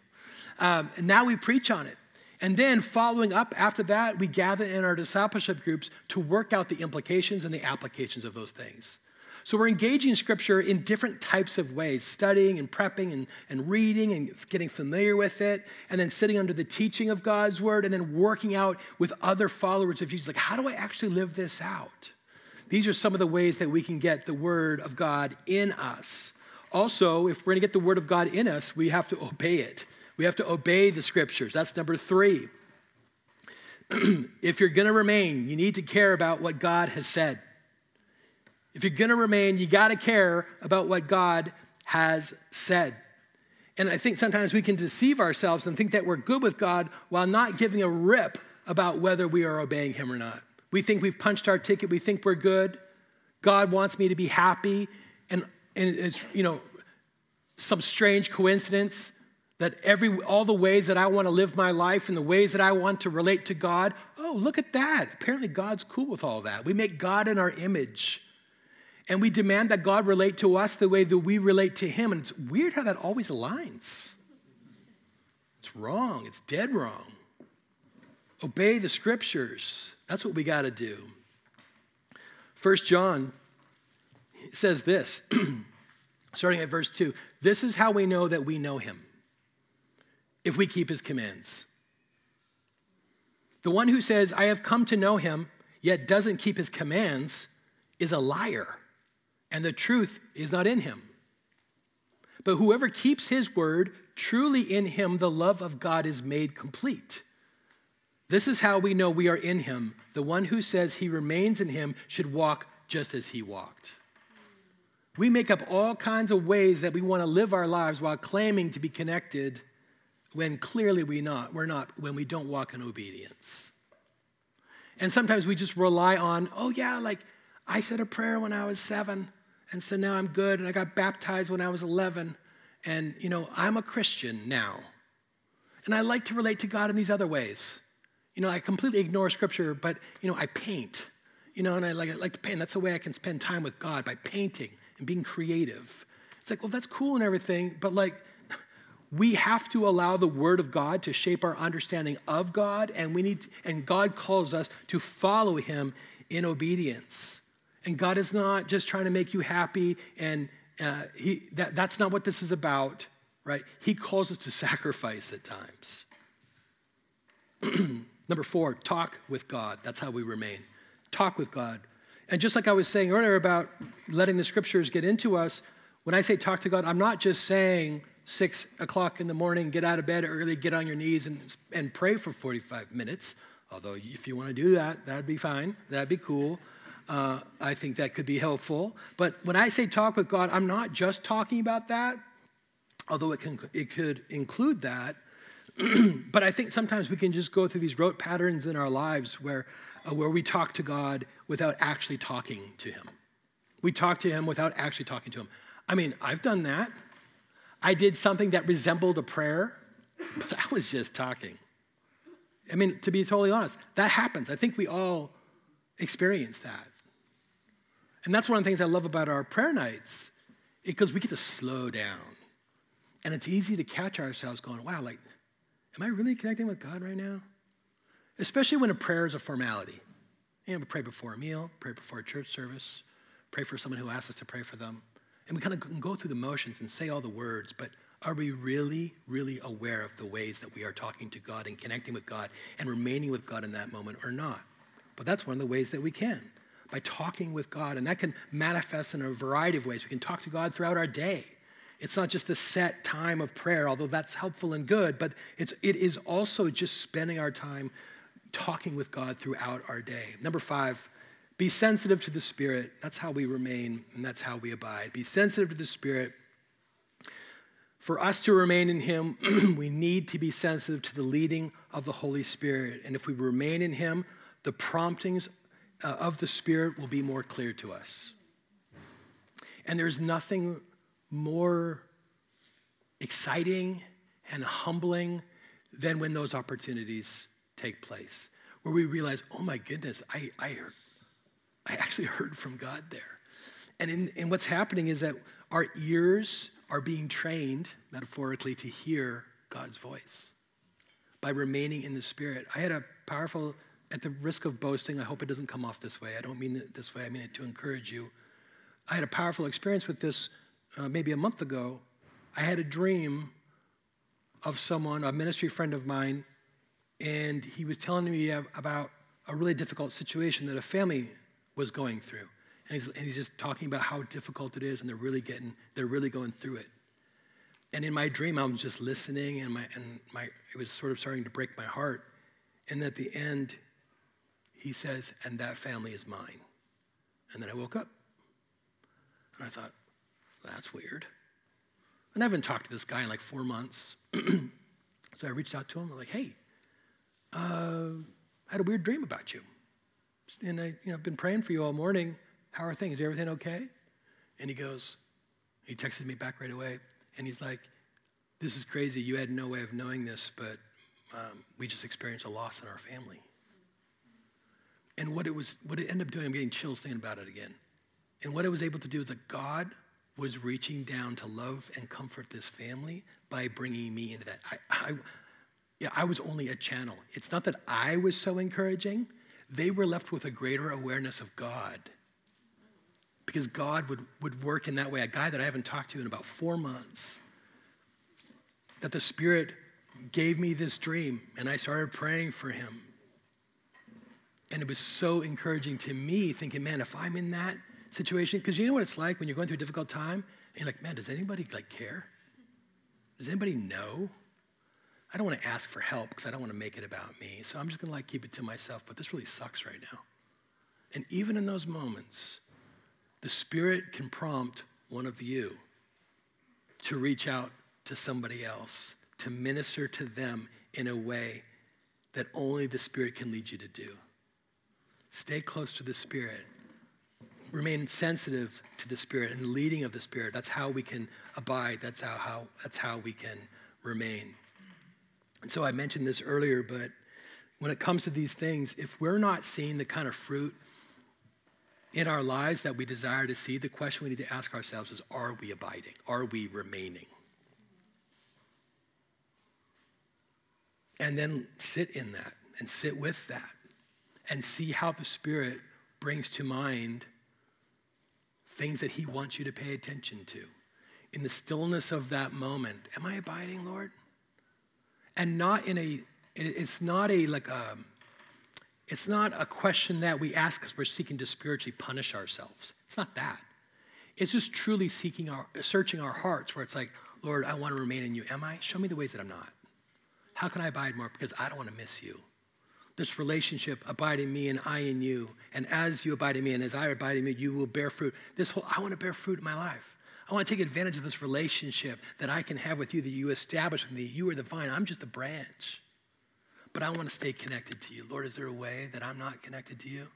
And now we preach on it. And then following up after that, we gather in our discipleship groups to work out the implications and the applications of those things. So we're engaging Scripture in different types of ways, studying and prepping and reading and getting familiar with it, and then sitting under the teaching of God's Word, and then working out with other followers of Jesus, like, how do I actually live this out? These are some of the ways that we can get the Word of God in us. Also, if we're going to get the Word of God in us, we have to obey it. We have to obey the Scriptures. That's number 3. If you're going to remain, you need to care about what God has said. If you're going to remain, you got to care about what God has said. And I think sometimes we can deceive ourselves and think that we're good with God while not giving a rip about whether we are obeying Him or not. We think we've punched our ticket. We think we're good. God wants me to be happy. And it's, some strange coincidence that all the ways that I want to live my life and the ways that I want to relate to God, oh, look at that. Apparently God's cool with all that. We make God in our image. And we demand that God relate to us the way that we relate to Him. And it's weird how that always aligns. It's wrong. It's dead wrong. Obey the Scriptures. That's what we got to do. 1 John says this, starting at verse 2. This is how we know that we know Him, if we keep His commands. The one who says, I have come to know Him, yet doesn't keep His commands, is a liar, and the truth is not in him. But whoever keeps His word, truly in him the love of God is made complete. This is how we know we are in Him. The one who says he remains in Him should walk just as He walked. We make up all kinds of ways that we want to live our lives while claiming to be connected when clearly we're not, when we don't walk in obedience. And sometimes we just rely on, I said a prayer when I was 7, and so now I'm good, and I got baptized when I was 11, and, I'm a Christian now. And I like to relate to God in these other ways. I completely ignore Scripture, but, I paint. And I like to paint. That's the way I can spend time with God, by painting and being creative. It's like, well, that's cool and everything, but, we have to allow the Word of God to shape our understanding of God, and and God calls us to follow Him in obedience. And God is not just trying to make you happy, and that's not what this is about, right? He calls us to sacrifice at times. Number 4, talk with God. That's how we remain. Talk with God. And just like I was saying earlier about letting the Scriptures get into us, when I say talk to God, I'm not just saying 6:00 in the morning, get out of bed early, get on your knees and pray for 45 minutes. Although if you want to do that, that'd be fine. That'd be cool. I think that could be helpful. But when I say talk with God, I'm not just talking about that, although it could include that. But I think sometimes we can just go through these rote patterns in our lives where we talk to God without actually talking to Him. We talk to Him without actually talking to Him. I've done that. I did something that resembled a prayer, but I was just talking. To be totally honest, that happens. I think we all experience that. And that's one of the things I love about our prayer nights, because we get to slow down. And it's easy to catch ourselves going, wow, am I really connecting with God right now? Especially when a prayer is a formality. We pray before a meal, pray before a church service, pray for someone who asks us to pray for them. And we kind of go through the motions and say all the words, but are we really, really aware of the ways that we are talking to God and connecting with God and remaining with God in that moment or not? But that's one of the ways that we can, by talking with God. And that can manifest in a variety of ways. We can talk to God throughout our day. It's not just the set time of prayer, although that's helpful and good, but it is also just spending our time talking with God throughout our day. Number 5, be sensitive to the Spirit. That's how we remain, and that's how we abide. Be sensitive to the Spirit. For us to remain in him, we need to be sensitive to the leading of the Holy Spirit. And if we remain in him, the promptings of the Spirit will be more clear to us. And there's nothing more exciting and humbling than when those opportunities take place, where we realize, oh my goodness, I actually heard from God there. And in what's happening is that our ears are being trained, metaphorically, to hear God's voice by remaining in the Spirit. I had a powerful, at the risk of boasting, I hope it doesn't come off this way. I don't mean it this way. I mean it to encourage you. I had a powerful experience with this maybe a month ago. I had a dream of someone, a ministry friend of mine, and he was telling me about a really difficult situation that a family was going through. And he's just talking about how difficult it is, and they're really going through it. And in my dream, I was just listening, and it was sort of starting to break my heart. And at the end, he says, "And that family is mine." And then I woke up, and I thought, that's weird. And I haven't talked to this guy in like 4 months. So I reached out to him. I'm like, hey, I had a weird dream about you. And I've been praying for you all morning. How are things? Is everything okay? And he texted me back right away. And he's like, this is crazy. You had no way of knowing this, but we just experienced a loss in our family. And what it ended up doing, I'm getting chills thinking about it again. And what it was able to do is that God was reaching down to love and comfort this family by bringing me into that. I was only a channel. It's not that I was so encouraging. They were left with a greater awareness of God, because God would work in that way. A guy that I haven't talked to in about 4 months, that the Spirit gave me this dream, and I started praying for him. And it was so encouraging to me, thinking, man, if I'm in that situation, because you know what it's like when you're going through a difficult time, and you're like, man, does anybody like care? Does anybody know? I don't want to ask for help because I don't want to make it about me, so I'm just going to like keep it to myself, but this really sucks right now. And even in those moments, the Spirit can prompt one of you to reach out to somebody else, to minister to them in a way that only the Spirit can lead you to do. Stay close to the Spirit. Remain sensitive to the Spirit and the leading of the Spirit. That's how we can abide. That's how we can remain. And so I mentioned this earlier, but when it comes to these things, if we're not seeing the kind of fruit in our lives that we desire to see, the question we need to ask ourselves is, are we abiding? Are we remaining? And then sit in that and sit with that and see how the Spirit brings to mind things that he wants you to pay attention to. In the stillness of that moment, am I abiding, Lord? And it's not a question that we ask because we're seeking to spiritually punish ourselves. It's not that. It's just truly searching our hearts, where it's like, Lord, I want to remain in you. Am I? Show me the ways that I'm not. How can I abide more? Because I don't want to miss you. This relationship, abide in me and I in you. And as you abide in me and as I abide in you, you will bear fruit. I want to bear fruit in my life. I want to take advantage of this relationship that I can have with you, that you established with me. You are the vine. I'm just the branch. But I want to stay connected to you. Lord, is there a way that I'm not connected to you?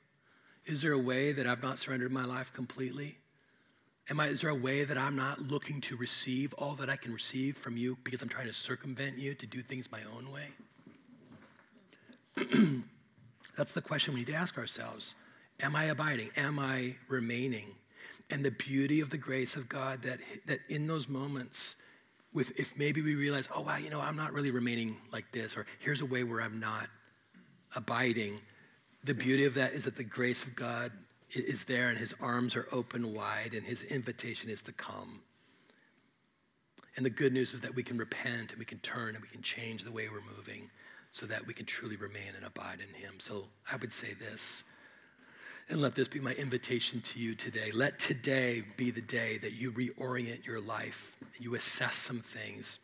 Is there a way that I've not surrendered my life completely? Is there a way that I'm not looking to receive all that I can receive from you because I'm trying to circumvent you to do things my own way? That's the question we need to ask ourselves. Am I abiding? Am I remaining? And the beauty of the grace of God that in those moments, if maybe we realize, oh, wow, I'm not really remaining like this, or here's a way where I'm not abiding. The beauty of that is that the grace of God is there, and his arms are open wide, and his invitation is to come. And the good news is that we can repent, and we can turn, and we can change the way we're moving so that we can truly remain and abide in him. So I would say this, and let this be my invitation to you today. Let today be the day that you reorient your life, you assess some things,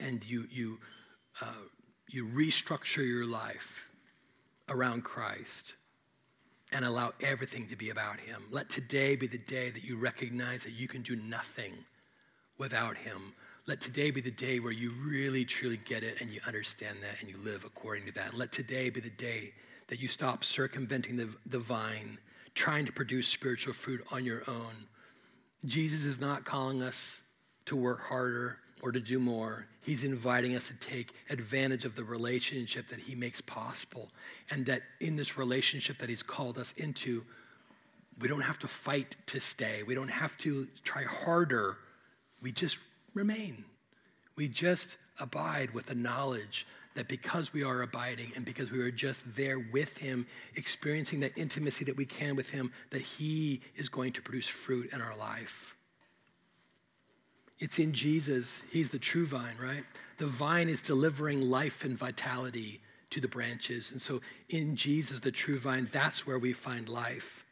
and you restructure your life around Christ and allow everything to be about him. Let today be the day that you recognize that you can do nothing without him. Let today be the day where you really, truly get it and you understand that and you live according to that. Let today be the day that you stop circumventing the vine, trying to produce spiritual fruit on your own. Jesus is not calling us to work harder or to do more. He's inviting us to take advantage of the relationship that he makes possible, and that in this relationship that he's called us into, we don't have to fight to stay. We don't have to try harder. We just remain. We just abide with the knowledge that because we are abiding and because we are just there with him, experiencing that intimacy that we can with him, that he is going to produce fruit in our life. It's in Jesus. He's the true vine, right? The vine is delivering life and vitality to the branches. And so in Jesus, the true vine, that's where we find life.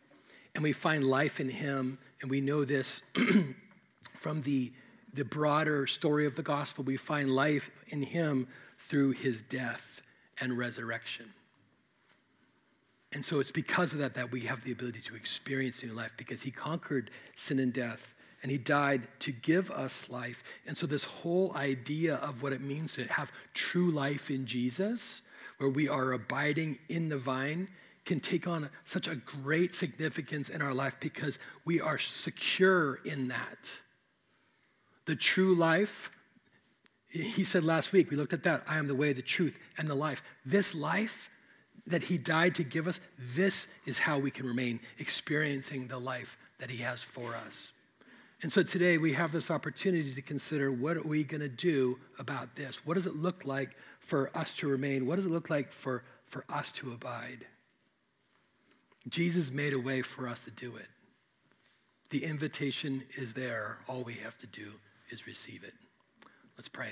And we find life in him. And we know this from the broader story of the gospel. We find life in him through his death and resurrection. And so it's because of that that we have the ability to experience new life, because he conquered sin and death, and he died to give us life. And so this whole idea of what it means to have true life in Jesus, where we are abiding in the vine, can take on such a great significance in our life because we are secure in that. The true life, he said last week, we looked at that, I am the way, the truth, and the life. This life that he died to give us, this is how we can remain experiencing the life that he has for us. And so today we have this opportunity to consider, what are we going to do about this? What does it look like for us to remain? What does it look like for us to abide? Jesus made a way for us to do it. The invitation is there. All we have to do is receive it. Let's pray.